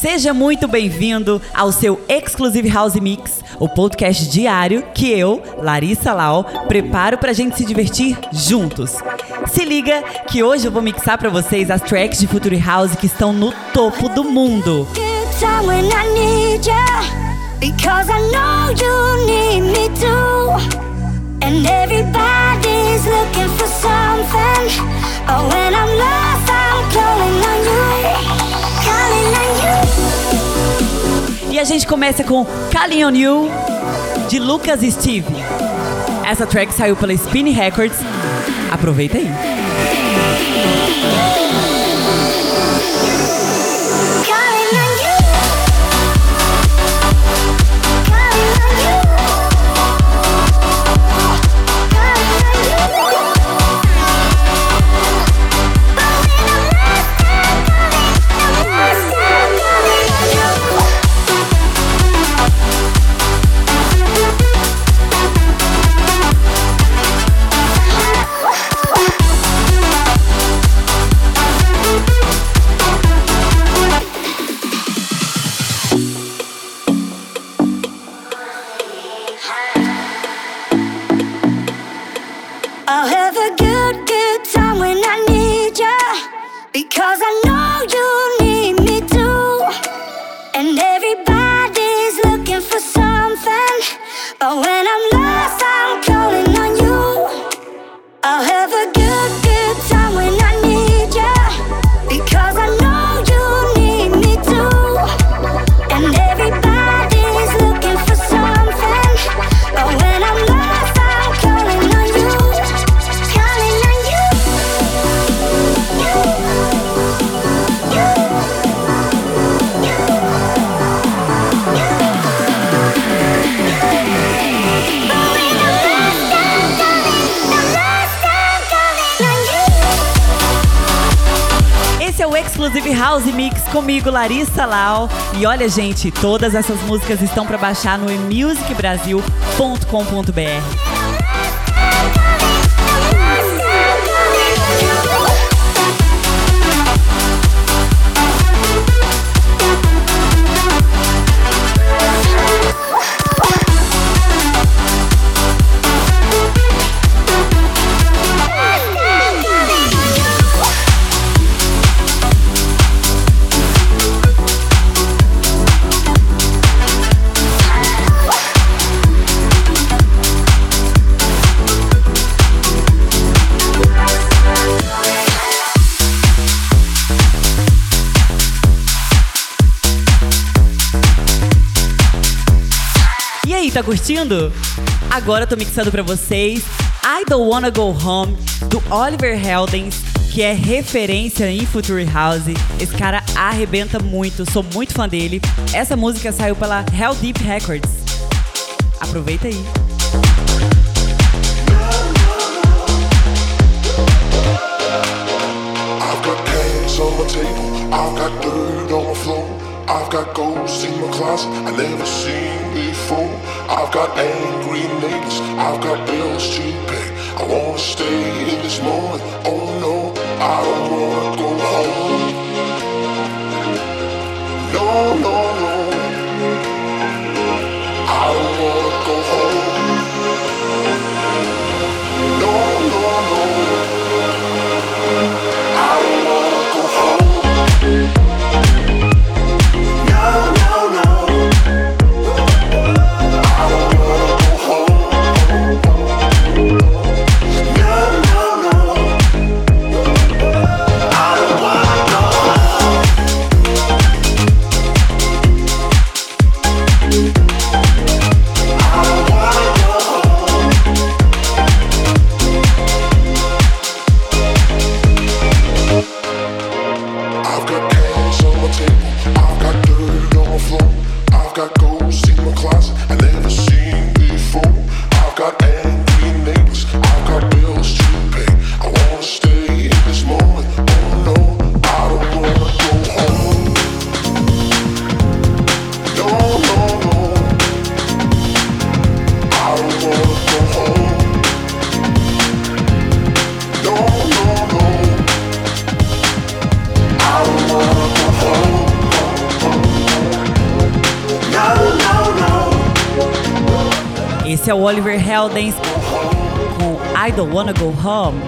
Seja muito bem-vindo ao seu Exclusive House Mix, o podcast diário que eu, Larissa Lahw, preparo pra gente se divertir juntos. Se liga que hoje eu vou mixar pra vocês as tracks de Future House que estão no topo do mundo. E a gente começa com Calling On You, de Lucas e Steve. Essa track saiu pela Spinnin Records. Aproveita aí. Exclusive House Mix comigo, Larissa Lahw. E olha, gente, todas essas músicas estão para baixar no emusicbrasil.com.br. Tá curtindo? Agora eu tô mixando pra vocês I Don't Wanna Go Home, do Oliver Heldens, que é referência em Future House. Esse cara arrebenta muito, sou muito fã dele. Essa música saiu pela Hell Deep Records. Aproveita aí. I've got pants on my table, I've got dirt on my floor, I've got ghosts in my closet I never seen before. I've got angry neighbors, I've got bills to pay. I wanna stay in this moment. Oh no, I don't wanna go home. No, no, no, I don't wanna go home. No, no, no, I don't wanna go home. Esse é o Oliver Heldens com I Don't Wanna Go Home.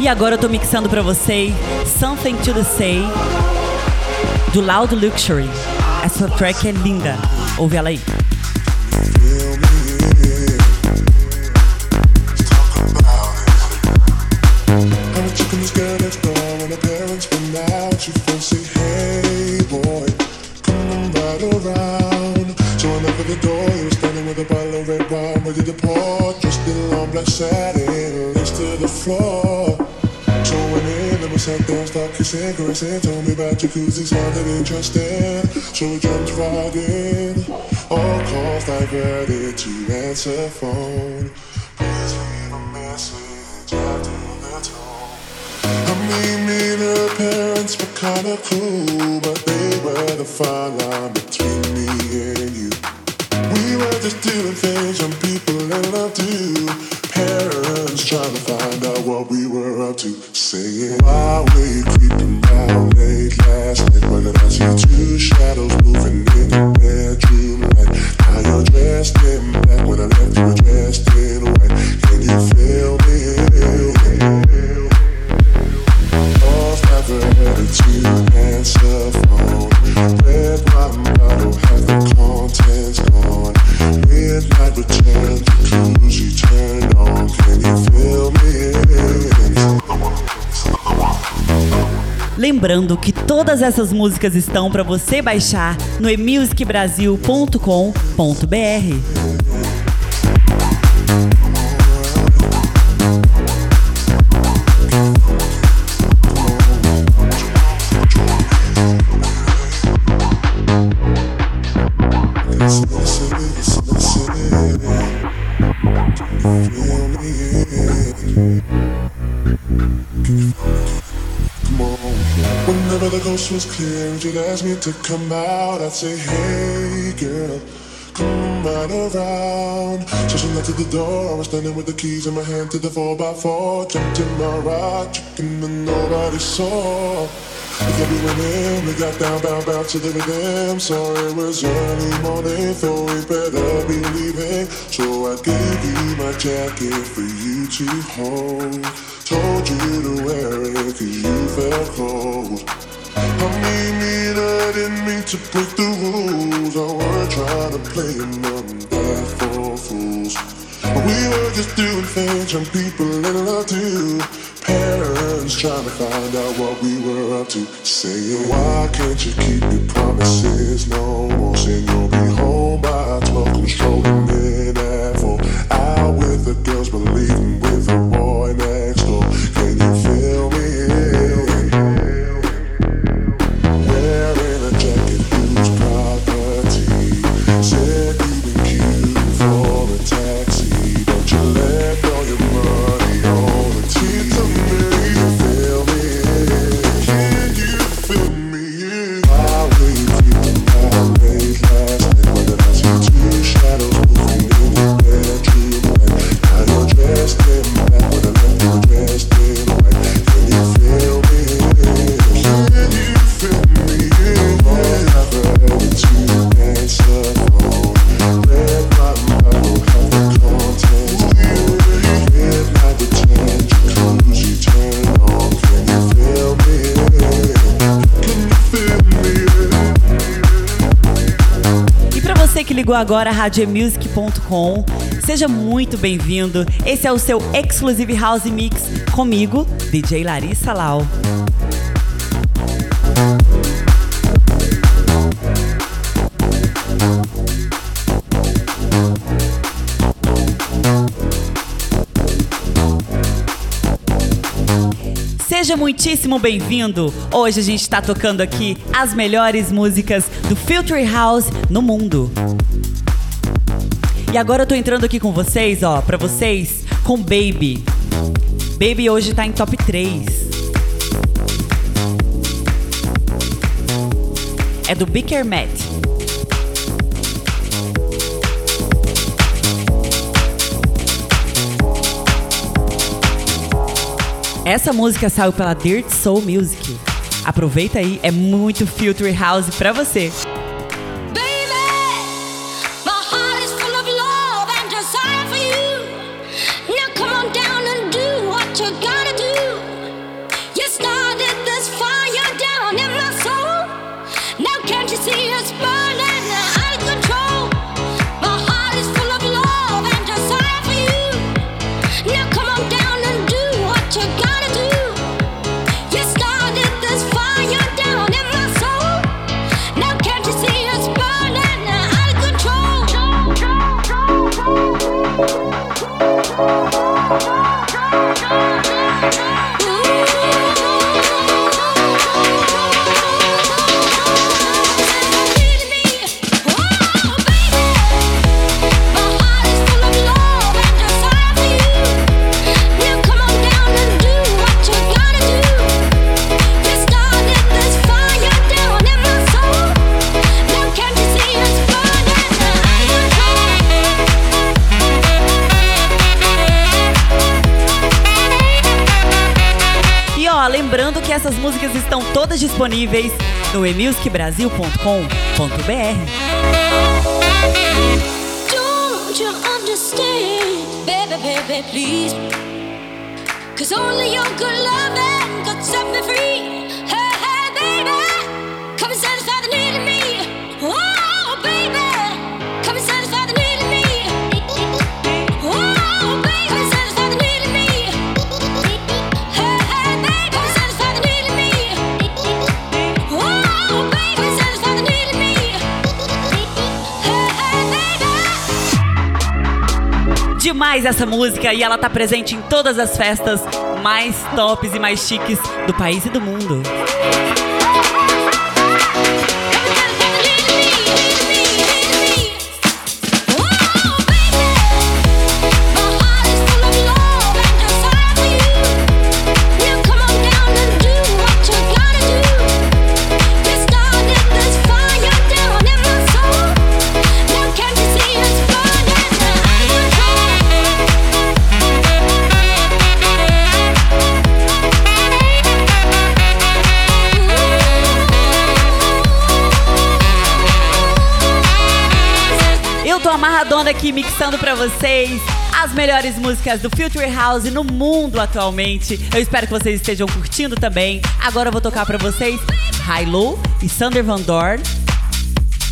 E agora eu tô mixando pra vocês Something to the Say do Loud Luxury. Essa track é linda, ouve ela aí. Cigarette, tell me about jacuzzis, how they're interested. So drums riding, all calls diverted to answer phone. Please leave a message after the tone. I mean, the parents were kinda cool, but they were the fine line between me and you. We were just doing things young people in love do. Parents trying to find out what we were up to. Saying, why were you creeping down late last night? Why did I see two shadows moving in the bedroom light? Now you're dressed in black when I left you dressed in white. Can you feel me? Lost after attitude, answer phone. Read my bottle, have the contents gone. Midnight return, jacuzzi turned on. Can you feel me? Lembrando que todas essas músicas estão para você baixar no emusicbrasil.com.br. Was clear, and you'd ask me to come out. I'd say, hey girl, come right around. So she knocked at the door. I was standing with the keys in my hand to the 4x4. Jumped in my ride, chicken and nobody saw. If everyone in, we got down, bound, bound to the rhythm. So it was early morning, so we better be leaving. So I gave you my jacket for you to hold. Told you to wear it, cause you felt cold. I mean, I didn't mean to break the rules. I weren't trying to play another bad for fools. We were just doing things young people in love do. Parents trying to find out what we were up to. Saying, why can't you keep your promises no more? Saying you'll be home by 12, I'm strolling in at 4. Out with the girls, but leaving with the boy next door. Can you feel me? Ligou agora a radioemusic.com. Seja muito bem-vindo. Esse é o seu Exclusive House Mix comigo, DJ Larissa Lahw. Seja muitíssimo bem-vindo. Hoje a gente está tocando aqui as melhores músicas do Future House no mundo. E agora eu tô entrando aqui com vocês, ó, pra vocês, com Baby. Baby hoje tá em top 3. É do Biker Matt. Essa música saiu pela Dirt Soul Music. Aproveita aí, é muito Future House pra você. Essas músicas estão todas disponíveis no emusicbrasil.com.br. Don't you understand, baby, baby, please? Cause only your good loving could set me free. Hey, hey, baby, come and satisfy the need of me. Oh, baby, come and satisfy the need of me. Oh, baby, come and satisfy the need of me. Demais essa música, e ela tá presente em todas as festas mais tops e mais chiques do país e do mundo. Amarradona aqui mixando pra vocês as melhores músicas do Future House no mundo atualmente. Eu espero que vocês estejam curtindo também. Agora eu vou tocar pra vocês Hilo e Sander Van Dorn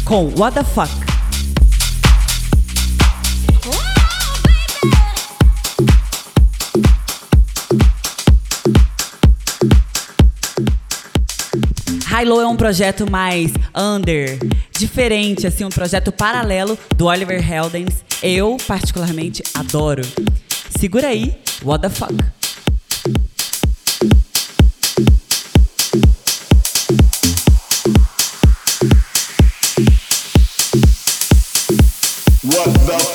com What the Fuck. Hilo é um projeto mais under, diferente, assim, um projeto paralelo do Oliver Heldens. Eu, particularmente, adoro. Segura aí, What the Fuck. What the fuck? What the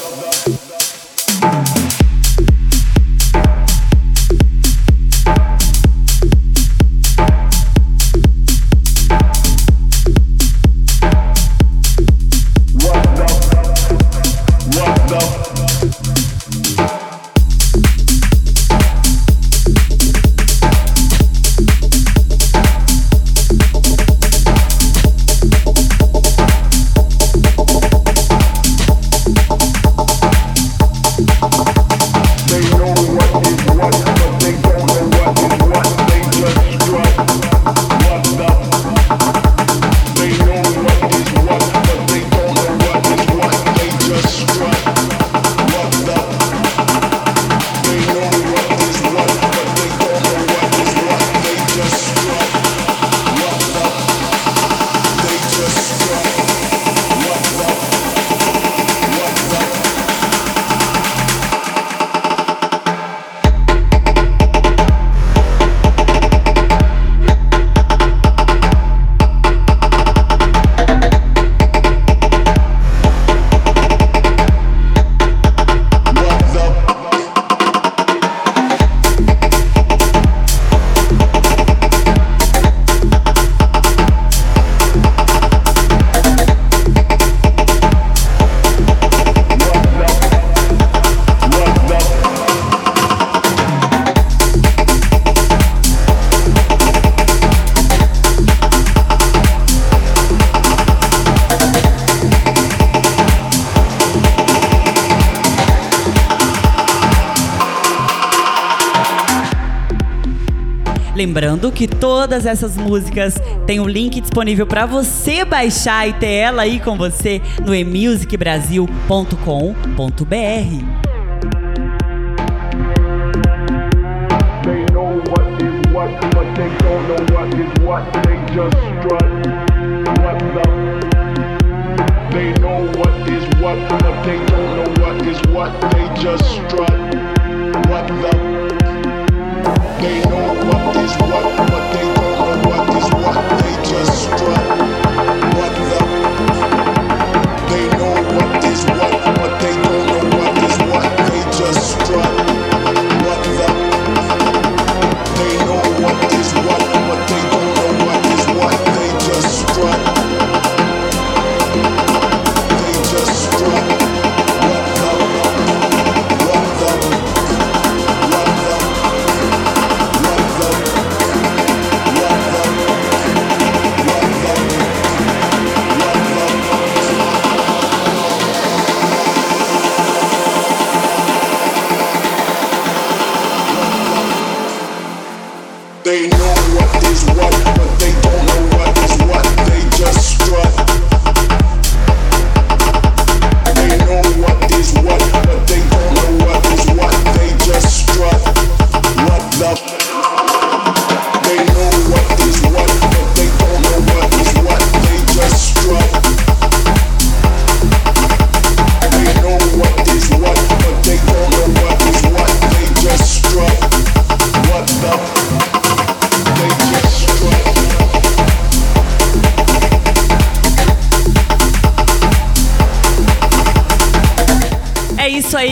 Lembrando que todas essas músicas têm um link disponível para você baixar e ter ela aí com você no emusicbrasil.com.br.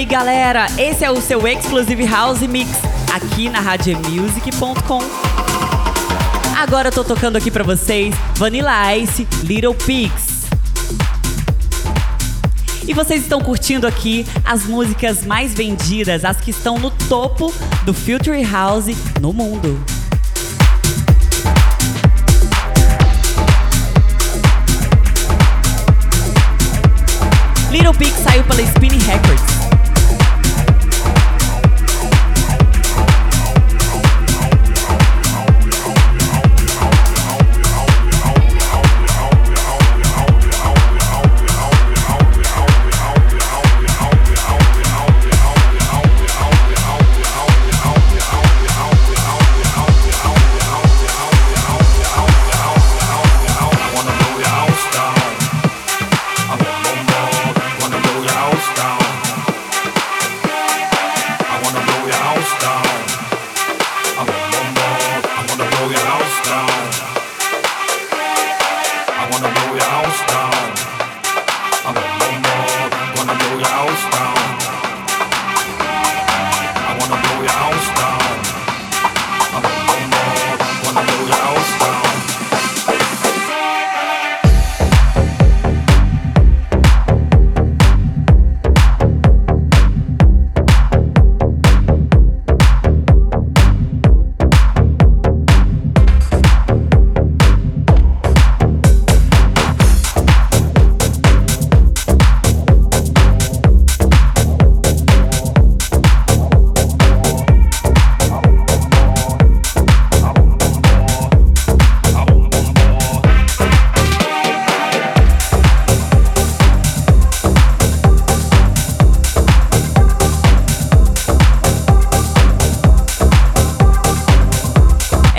Galera, esse é o seu Exclusive House Mix aqui na radioemusic.com. Agora eu tô tocando aqui pra vocês Vanilla Ice, Little Pigs. E vocês estão curtindo aqui as músicas mais vendidas, as que estão no topo do Future House no mundo. Little Pigs saiu pela Spinnin Records.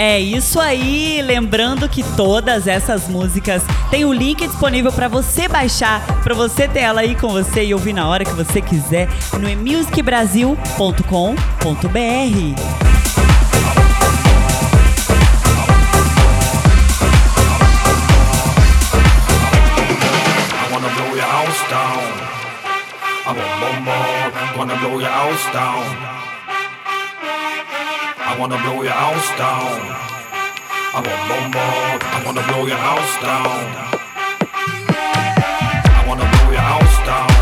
É isso aí, lembrando que todas essas músicas têm o link disponível para você baixar, para você ter ela aí com você e ouvir na hora que você quiser no emusicbrasil.com.br. I wanna blow your house down. I want more, more. I wanna blow your house down. I wanna blow your house down. I want more, more. I wanna blow your house down. I wanna blow your house down.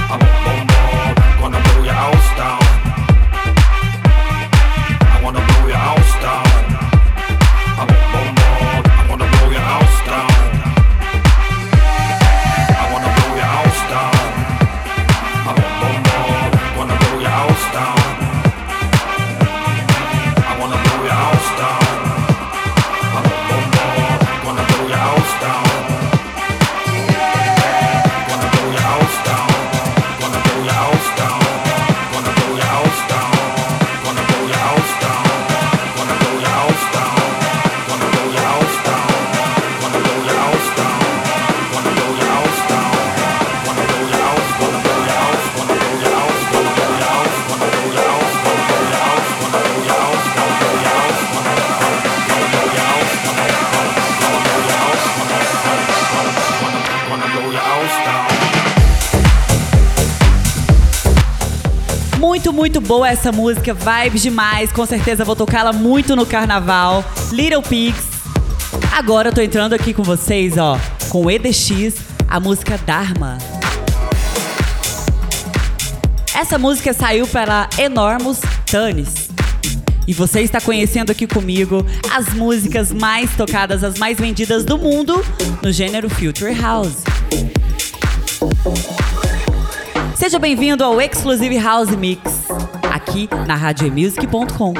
I want more, more. I wanna blow your house down. I wanna blow your house down. I want more, more. I wanna blow your house down. House. muito, muito boa essa música. Vibes demais. Com certeza vou tocá-la muito no carnaval. Little Pigs. Agora eu tô entrando aqui com vocês, ó, com o EDX, a música Dharma. Essa música saiu pela Enormous Tunes. E você está conhecendo aqui comigo as músicas mais tocadas, as mais vendidas do mundo no gênero Future House. Seja bem-vindo ao Exclusive House Mix, aqui na radioemusic.com.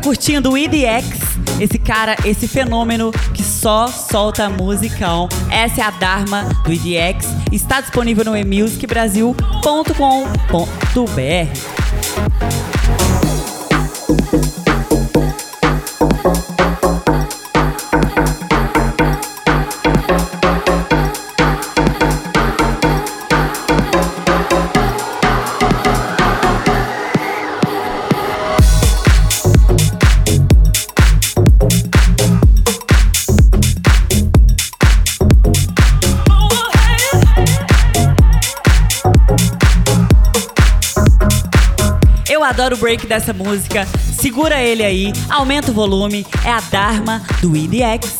Curtindo o EDX, esse cara, esse fenômeno que só solta musicão. Essa é a Dharma do EDX. Está disponível no emusicbrasil.com.br. Adoro o break dessa música, segura ele aí, aumenta o volume, é a Dharma do EDX.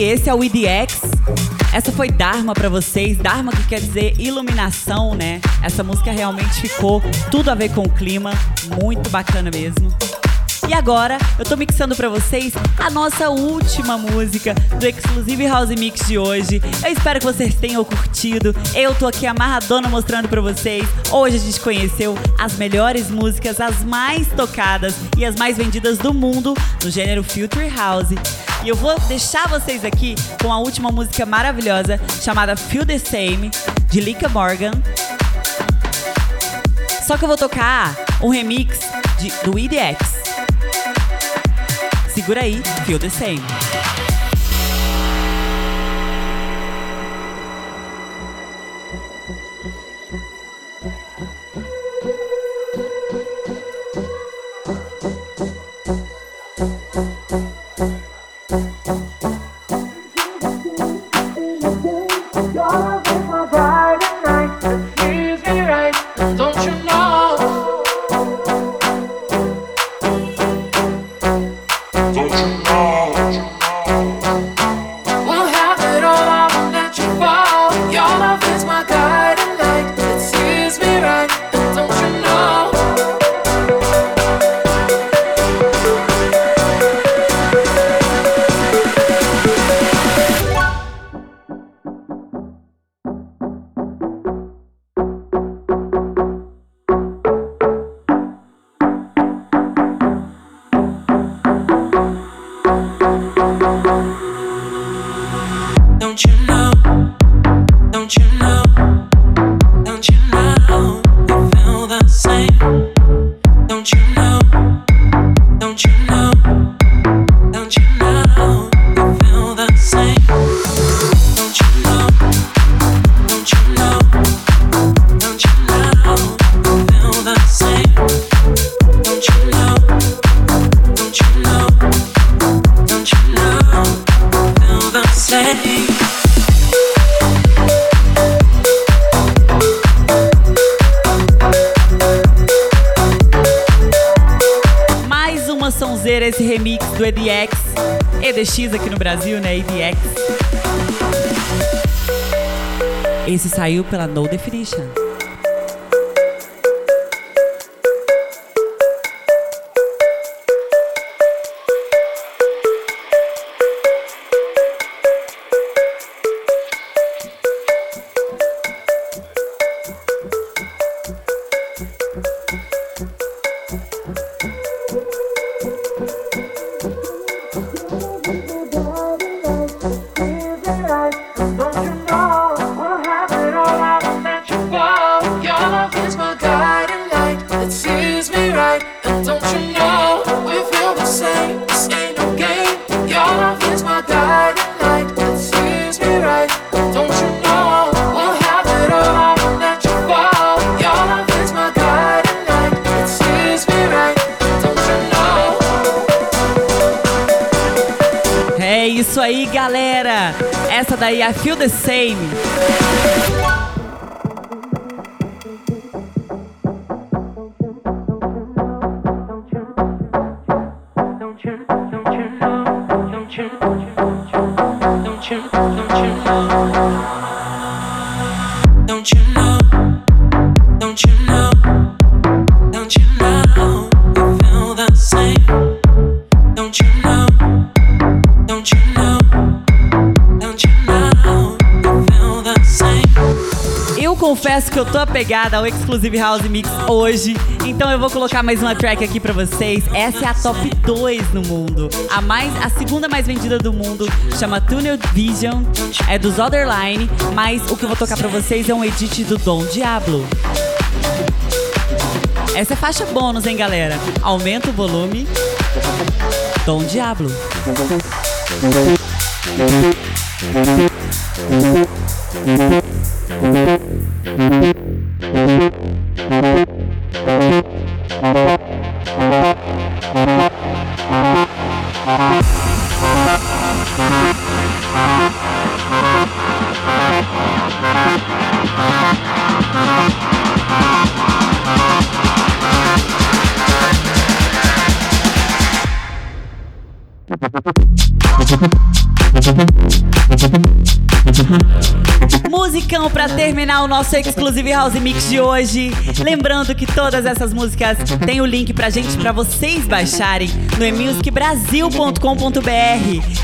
Esse é o EDX, essa foi Dharma pra vocês, Dharma que quer dizer iluminação, né? Essa música realmente ficou tudo a ver com o clima, muito bacana mesmo. E agora eu tô mixando pra vocês a nossa última música do Exclusive House Mix de hoje. Eu espero que vocês tenham curtido, eu tô aqui amarradona mostrando pra vocês. Hoje a gente conheceu as melhores músicas, as mais tocadas e as mais vendidas do mundo no gênero Future House. E eu vou deixar vocês aqui com a última música maravilhosa chamada Feel the Same, de Lika Morgan. Só que eu vou tocar um remix do EDX. Segura aí, Feel the Same. Don't you know? conhecer esse remix do EDX aqui no Brasil, né? EDX. Esse saiu pela No Definition. Daí, I Feel The Same. Confesso que eu tô apegada ao Exclusive House Mix hoje, então eu vou colocar mais uma track aqui pra vocês. Essa é a top 2 no mundo, a segunda mais vendida do mundo, chama Tunnel Vision, é dos Otherline, mas o que eu vou tocar pra vocês é um edit do Dom Diablo. Essa é faixa bônus, hein, galera? Aumenta o volume. Dom Diablo. Musicão pra terminar o nosso Exclusive House Mix de hoje. Lembrando que todas essas músicas tem o link pra gente, pra vocês baixarem no emusicbrasil.com.br.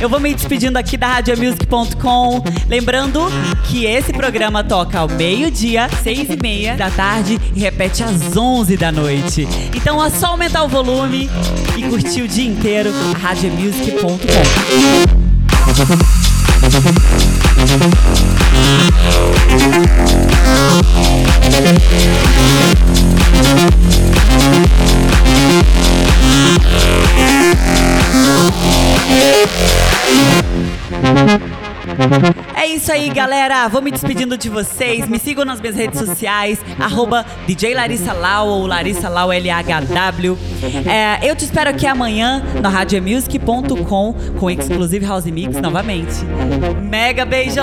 Eu vou me despedindo aqui da radioemusic.com. Lembrando que esse programa toca ao meio-dia, 6:30 da tarde e repete às 11 da noite. Então é só aumentar o volume e curtir o dia inteiro a radioemusic.com. É isso aí, galera. Vou me despedindo de vocês. Me sigam nas minhas redes sociais, @DJ Larissa Lahw ou Larissa Lahw LHW. Eu te espero aqui amanhã no radioemusic.com com Exclusive House Mix novamente. Mega beijo!